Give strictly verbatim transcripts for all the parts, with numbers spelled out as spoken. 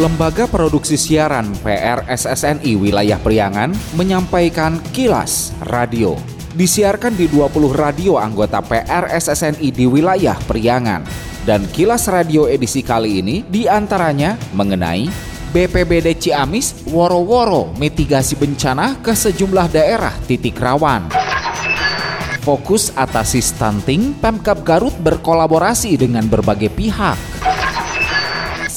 Lembaga Produksi Siaran P R S S N I Wilayah Priangan menyampaikan Kilas Radio. Disiarkan di dua puluh radio anggota P R S S N I di wilayah Priangan. Dan Kilas Radio edisi kali ini diantaranya mengenai B P B D Ciamis woro-woro mitigasi bencana ke sejumlah daerah titik rawan. Fokus atasi stunting, Pemkab Garut berkolaborasi dengan berbagai pihak.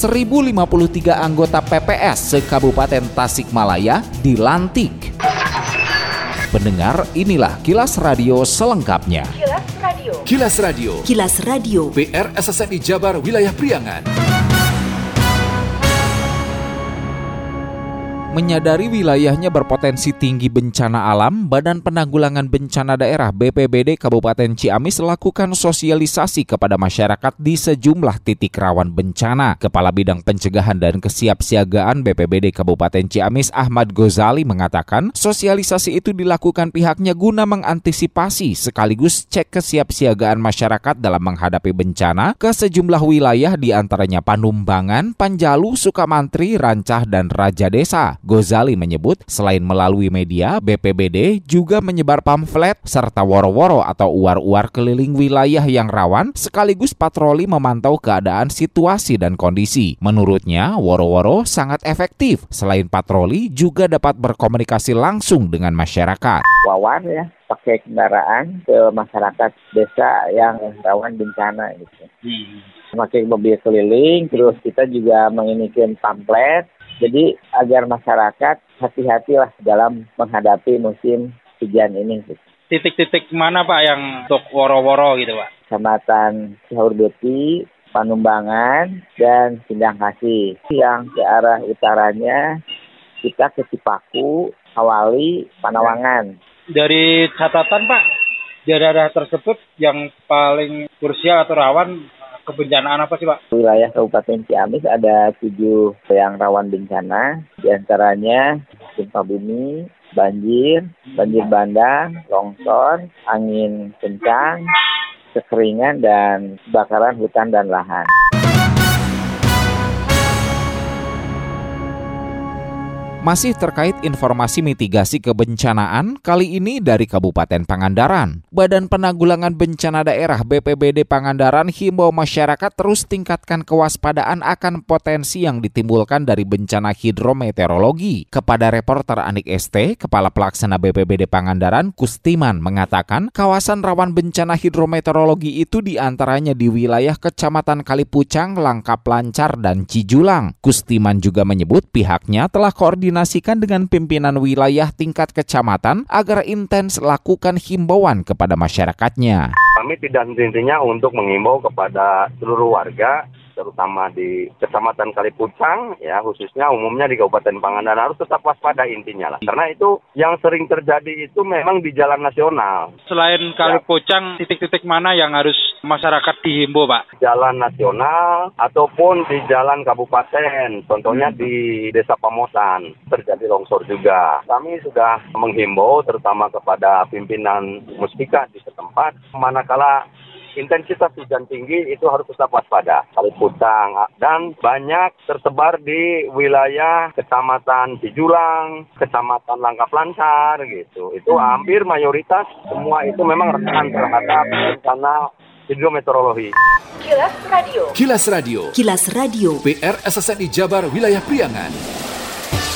seribu lima puluh tiga anggota P P S se-Kabupaten Tasikmalaya dilantik. Pendengar, inilah Kilas Radio selengkapnya. Kilas Radio. Kilas Radio. Kilas Radio. P R S S N I Jabar Wilayah Priangan. Menyadari wilayahnya berpotensi tinggi bencana alam, Badan Penanggulangan Bencana Daerah B P B D Kabupaten Ciamis lakukan sosialisasi kepada masyarakat di sejumlah titik rawan bencana. Kepala Bidang Pencegahan dan Kesiapsiagaan B P B D Kabupaten Ciamis Ahmad Gozali mengatakan, sosialisasi itu dilakukan pihaknya guna mengantisipasi sekaligus cek kesiapsiagaan masyarakat dalam menghadapi bencana ke sejumlah wilayah diantaranya Panumbangan, Panjalu, Sukamantri, Rancah, dan Raja Desa. Gozali menyebut, selain melalui media, B P B D juga menyebar pamflet serta woro-woro atau uar-uar keliling wilayah yang rawan, sekaligus patroli memantau keadaan situasi dan kondisi. Menurutnya, woro-woro sangat efektif. Selain patroli, juga dapat berkomunikasi langsung dengan masyarakat. Wawan ya, pakai kendaraan ke masyarakat desa yang rawan bencana gitu. Hmm. Pakai mobil keliling, terus kita juga menginikan pamflet. Jadi agar masyarakat hati-hatilah dalam menghadapi musim hujan ini. Titik-titik mana Pak yang untuk woro-woro gitu Pak? Kecamatan Cihaur Beti, Panumbangan, dan Sindang Kasih. Yang ke arah utaranya kita ke Cipaku, Hawali, Panawangan. Dari catatan Pak, daerah tersebut yang paling krusial atau rawan kebencanaan apa sih Pak? Wilayah Kabupaten Ciamis ada tujuh yang rawan bencana, diantaranya gempa bumi, banjir, banjir bandang, longsor, angin kencang, kekeringan, dan kebakaran hutan dan lahan. Masih terkait informasi mitigasi kebencanaan, kali ini dari Kabupaten Pangandaran. Badan Penanggulangan Bencana Daerah B P B D Pangandaran himbau masyarakat terus tingkatkan kewaspadaan akan potensi yang ditimbulkan dari bencana hidrometeorologi. Kepada reporter Anik S T, Kepala Pelaksana B P B D Pangandaran Kustiman mengatakan kawasan rawan bencana hidrometeorologi itu diantaranya di wilayah Kecamatan Kalipucang, Langkap Lancar, dan Cijulang. Kustiman juga menyebut pihaknya telah koordinasi Dinasikan dengan pimpinan wilayah tingkat kecamatan agar intens lakukan himbauan kepada masyarakatnya. Kami tidak henti-hentinya untuk menghimbau kepada seluruh warga, terutama di Kecamatan Kalipucang, ya khususnya umumnya di Kabupaten Pangandaran harus tetap waspada intinya lah. Karena itu yang sering terjadi itu memang di jalan nasional. Selain Kalipucang, ya, titik-titik mana yang harus masyarakat dihimbau, Pak? Jalan nasional ataupun di jalan kabupaten, contohnya hmm. di Desa Pamosan terjadi longsor juga. Kami sudah menghimbau terutama kepada pimpinan Muspika di setempat, manakala intensitas hujan tinggi itu harus tetap waspada. Kalipucang dan banyak tersebar di wilayah Kecamatan Cijulang, Kecamatan Langkap Lancar gitu. Itu hampir mayoritas semua itu memang rentan terhadap bencana hidrometeorologi. Kilas Radio. Kilas Radio. Kilas Radio. P R S S N I Jabar Wilayah Priangan.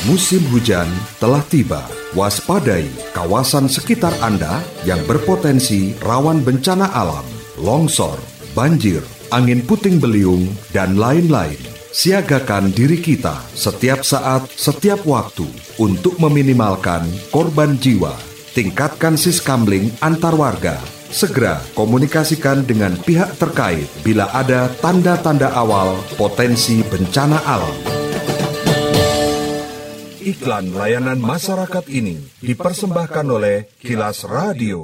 Musim hujan telah tiba. Waspadai kawasan sekitar Anda yang berpotensi rawan bencana alam. Longsor, banjir, angin puting beliung, dan lain-lain. Siagakan diri kita setiap saat, setiap waktu untuk meminimalkan korban jiwa. Tingkatkan siskamling antar warga. Segera komunikasikan dengan pihak terkait bila ada tanda-tanda awal potensi bencana alam. Iklan layanan masyarakat ini dipersembahkan oleh Kilas Radio.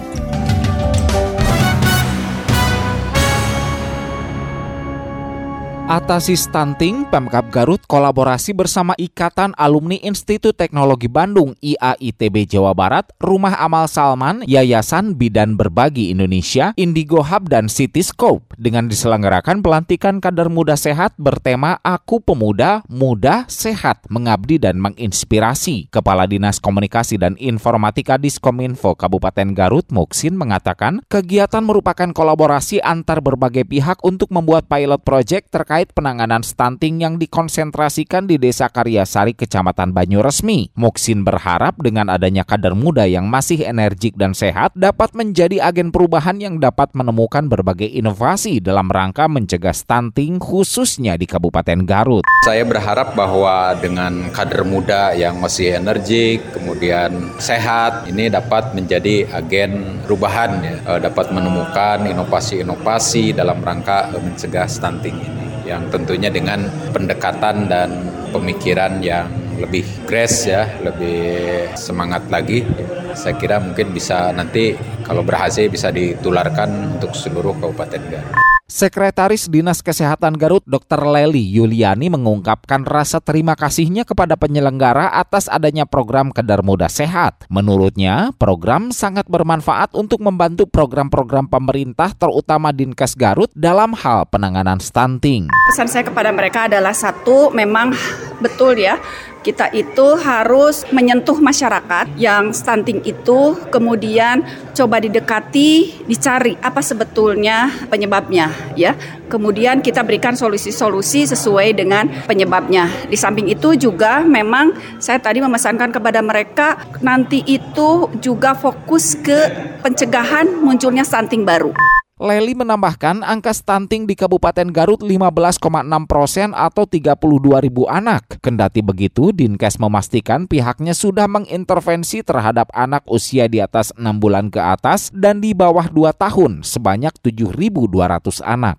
Atasi stunting, Pemkab Garut kolaborasi bersama Ikatan Alumni Institut Teknologi Bandung I A I T B Jawa Barat, Rumah Amal Salman, Yayasan Bidan Berbagi Indonesia, Indigo Hub, dan CityScope dengan diselenggarakan pelantikan kader muda sehat bertema Aku Pemuda, Muda, Sehat, Mengabdi dan Menginspirasi. Kepala Dinas Komunikasi dan Informatika Diskominfo Kabupaten Garut, Moksin, mengatakan kegiatan merupakan kolaborasi antar berbagai pihak untuk membuat pilot project terkait terkait penanganan stunting yang dikonsentrasikan di Desa Karyasari, Kecamatan Banyuresmi. Moksin berharap dengan adanya kader muda yang masih energik dan sehat dapat menjadi agen perubahan yang dapat menemukan berbagai inovasi dalam rangka mencegah stunting khususnya di Kabupaten Garut. Saya berharap bahwa dengan kader muda yang masih energik, kemudian sehat, ini dapat menjadi agen perubahan, ya. Dapat menemukan inovasi-inovasi dalam rangka mencegah stunting ini, yang tentunya dengan pendekatan dan pemikiran yang lebih grace, ya, lebih semangat lagi. Saya kira mungkin bisa nanti kalau berhasil bisa ditularkan untuk seluruh Kabupaten Garut. Sekretaris Dinas Kesehatan Garut, Dokter Leli Yuliani, mengungkapkan rasa terima kasihnya kepada penyelenggara atas adanya program Kader Muda Sehat. Menurutnya, program sangat bermanfaat untuk membantu program-program pemerintah, terutama Dinkes Garut, dalam hal penanganan stunting. Pesan saya kepada mereka adalah satu, memang betul ya, kita itu harus menyentuh masyarakat yang stunting itu, kemudian coba didekati, dicari apa sebetulnya penyebabnya, ya. Kemudian kita berikan solusi-solusi sesuai dengan penyebabnya. Di samping itu juga memang saya tadi memesankan kepada mereka nanti itu juga fokus ke pencegahan munculnya stunting baru. Leli menambahkan angka stunting di Kabupaten Garut lima belas koma enam persen atau tiga puluh dua ribu anak. Kendati begitu, Dinkes memastikan pihaknya sudah mengintervensi terhadap anak usia di atas enam bulan ke atas dan di bawah dua tahun sebanyak tujuh ribu dua ratus anak.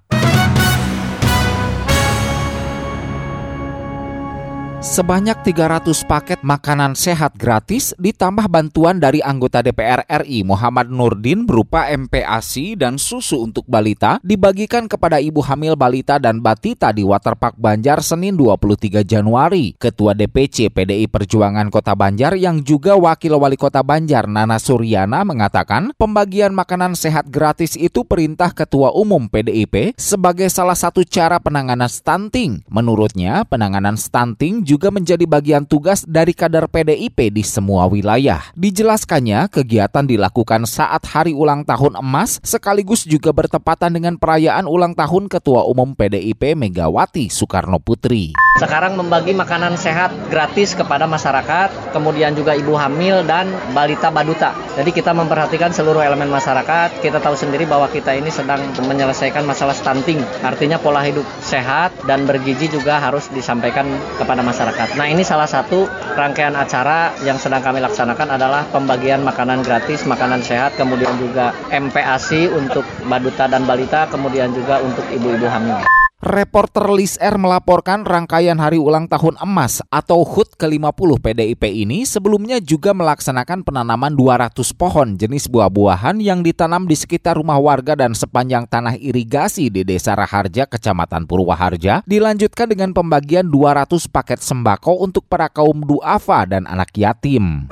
Sebanyak tiga ratus paket makanan sehat gratis ditambah bantuan dari anggota D P R R I Muhammad Nurdin berupa M P A S I dan susu untuk balita dibagikan kepada ibu hamil balita dan batita di Waterpark Banjar Senin dua puluh tiga Januari. Ketua D P C P D I Perjuangan Kota Banjar yang juga Wakil Wali Kota Banjar Nana Suryana mengatakan pembagian makanan sehat gratis itu perintah Ketua Umum P D I P sebagai salah satu cara penanganan stunting. Menurutnya, penanganan stunting juga juga menjadi bagian tugas dari kader P D I P di semua wilayah. Dijelaskannya, kegiatan dilakukan saat hari ulang tahun emas sekaligus juga bertepatan dengan perayaan ulang tahun Ketua Umum P D I P Megawati Soekarnoputri. Sekarang membagi makanan sehat gratis kepada masyarakat, kemudian juga ibu hamil dan balita baduta. Jadi kita memperhatikan seluruh elemen masyarakat. Kita tahu sendiri bahwa kita ini sedang menyelesaikan masalah stunting. Artinya pola hidup sehat dan bergizi juga harus disampaikan kepada masyarakat. Nah, ini salah satu rangkaian acara yang sedang kami laksanakan adalah pembagian makanan gratis, makanan sehat, kemudian juga M P A S I untuk baduta dan balita, kemudian juga untuk ibu-ibu hamil. Reporter Lis R melaporkan rangkaian Hari Ulang Tahun Emas atau H U T ke lima puluh P D I P ini sebelumnya juga melaksanakan penanaman dua ratus pohon jenis buah-buahan yang ditanam di sekitar rumah warga dan sepanjang tanah irigasi di Desa Raharja, Kecamatan Purwaharja, dilanjutkan dengan pembagian dua ratus paket sembako untuk para kaum duafa dan anak yatim.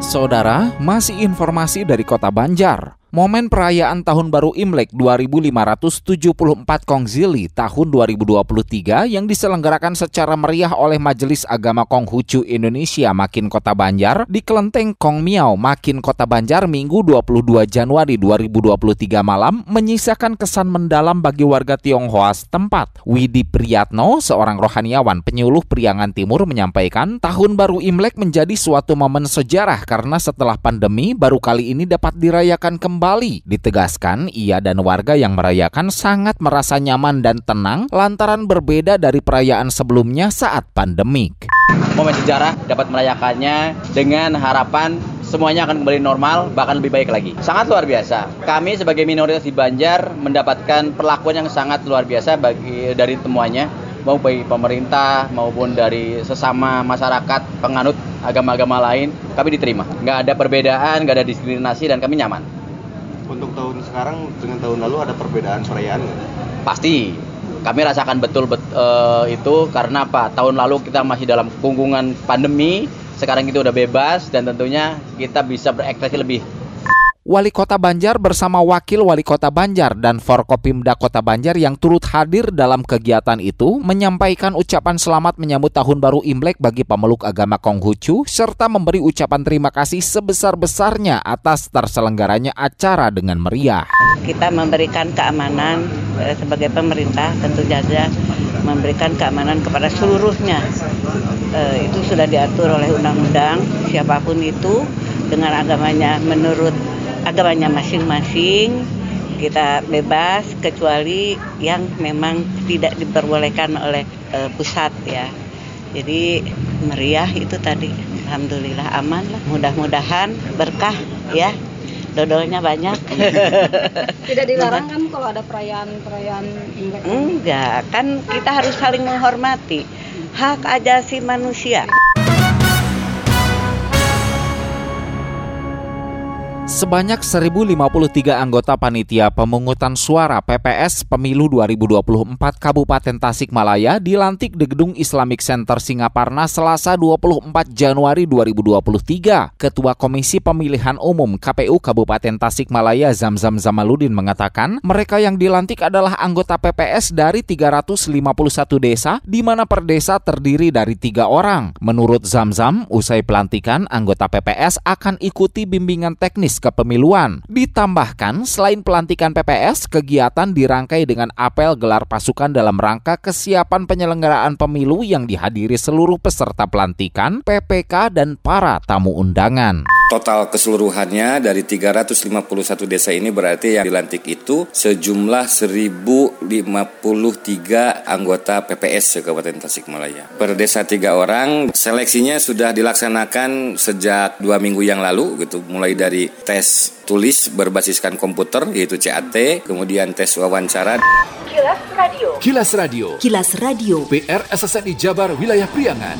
Saudara, masih informasi dari Kota Banjar. Momen perayaan Tahun Baru Imlek dua ribu lima ratus tujuh puluh empat Kongzili tahun dua ribu dua puluh tiga yang diselenggarakan secara meriah oleh Majelis Agama Konghucu Indonesia Makin Kota Banjar di Kelenteng Kong Miao Makin Kota Banjar Minggu dua puluh dua Januari dua ribu dua puluh tiga malam menyisakan kesan mendalam bagi warga Tionghoa setempat. Widipriyatno, seorang rohaniawan penyuluh Priangan Timur, menyampaikan Tahun Baru Imlek menjadi suatu momen sejarah karena setelah pandemi baru kali ini dapat dirayakan kembali. Bali. Ditegaskan, ia dan warga yang merayakan sangat merasa nyaman dan tenang lantaran berbeda dari perayaan sebelumnya saat pandemik. Momen sejarah dapat merayakannya dengan harapan semuanya akan kembali normal, bahkan lebih baik lagi. Sangat luar biasa. Kami sebagai minoritas di Banjar mendapatkan perlakuan yang sangat luar biasa bagi dari semuanya, mau baik pemerintah maupun dari sesama masyarakat penganut agama-agama lain. Kami diterima. Nggak ada perbedaan, nggak ada diskriminasi, dan kami nyaman. Untuk tahun tahun sekarang dengan tahun lalu ada perbedaan sorean? Pasti. Kami rasakan betul bet, uh, itu karena apa? Tahun lalu kita masih dalam kungkungan pandemi, sekarang kita udah bebas dan tentunya kita bisa berekspresi lebih. Wali Kota Banjar bersama Wakil Wali Kota Banjar dan Forkopimda Kota Banjar yang turut hadir dalam kegiatan itu menyampaikan ucapan selamat menyambut Tahun Baru Imlek bagi pemeluk agama Konghucu serta memberi ucapan terima kasih sebesar-besarnya atas terselenggaranya acara dengan meriah. Kita memberikan keamanan sebagai pemerintah, tentu saja memberikan keamanan kepada seluruhnya. E, itu sudah diatur oleh undang-undang, siapapun itu dengan agamanya menurut agamanya masing-masing, kita bebas kecuali yang memang tidak diperbolehkan oleh e, pusat ya. Jadi meriah itu tadi, alhamdulillah aman lah. Mudah-mudahan berkah ya, dodolnya banyak. Tidak dilarang kan kalau ada perayaan-perayaan Imlek? Enggak, kan kita harus saling menghormati hak ajasi manusia. Sebanyak seribu lima puluh tiga anggota panitia pemungutan suara P P S Pemilu dua ribu dua puluh empat Kabupaten Tasikmalaya dilantik di Gedung Islamic Center Singaparna Selasa dua puluh empat Januari dua ribu dua puluh tiga. Ketua Komisi Pemilihan Umum K P U Kabupaten Tasikmalaya Zamzam Zamaludin mengatakan, mereka yang dilantik adalah anggota P P S dari tiga ratus lima puluh satu desa, di mana per desa terdiri dari tiga orang. Menurut Zamzam, usai pelantikan, anggota P P S akan ikuti bimbingan teknis kepemiluan. Ditambahkan, selain pelantikan P P S, kegiatan dirangkai dengan apel gelar pasukan dalam rangka kesiapan penyelenggaraan pemilu yang dihadiri seluruh peserta pelantikan, P P K, dan para tamu undangan. Total keseluruhannya dari tiga ratus lima puluh satu desa ini berarti yang dilantik itu sejumlah seribu lima puluh tiga anggota P P S Kabupaten Tasikmalaya. Per desa tiga orang, seleksinya sudah dilaksanakan sejak dua minggu yang lalu gitu, mulai dari tes tulis berbasiskan komputer yaitu C A T, kemudian tes wawancara. Kilas Radio. Kilas Radio. Kilas Radio. P R S S N I Jabar Wilayah Priangan.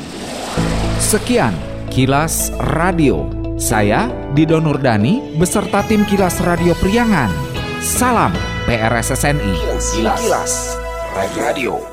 Sekian Kilas Radio. Saya, Didon Nurdani, beserta tim Kilas Radio Priangan. Salam P R S S N I. Kilas, Kilas. Kilas Radio.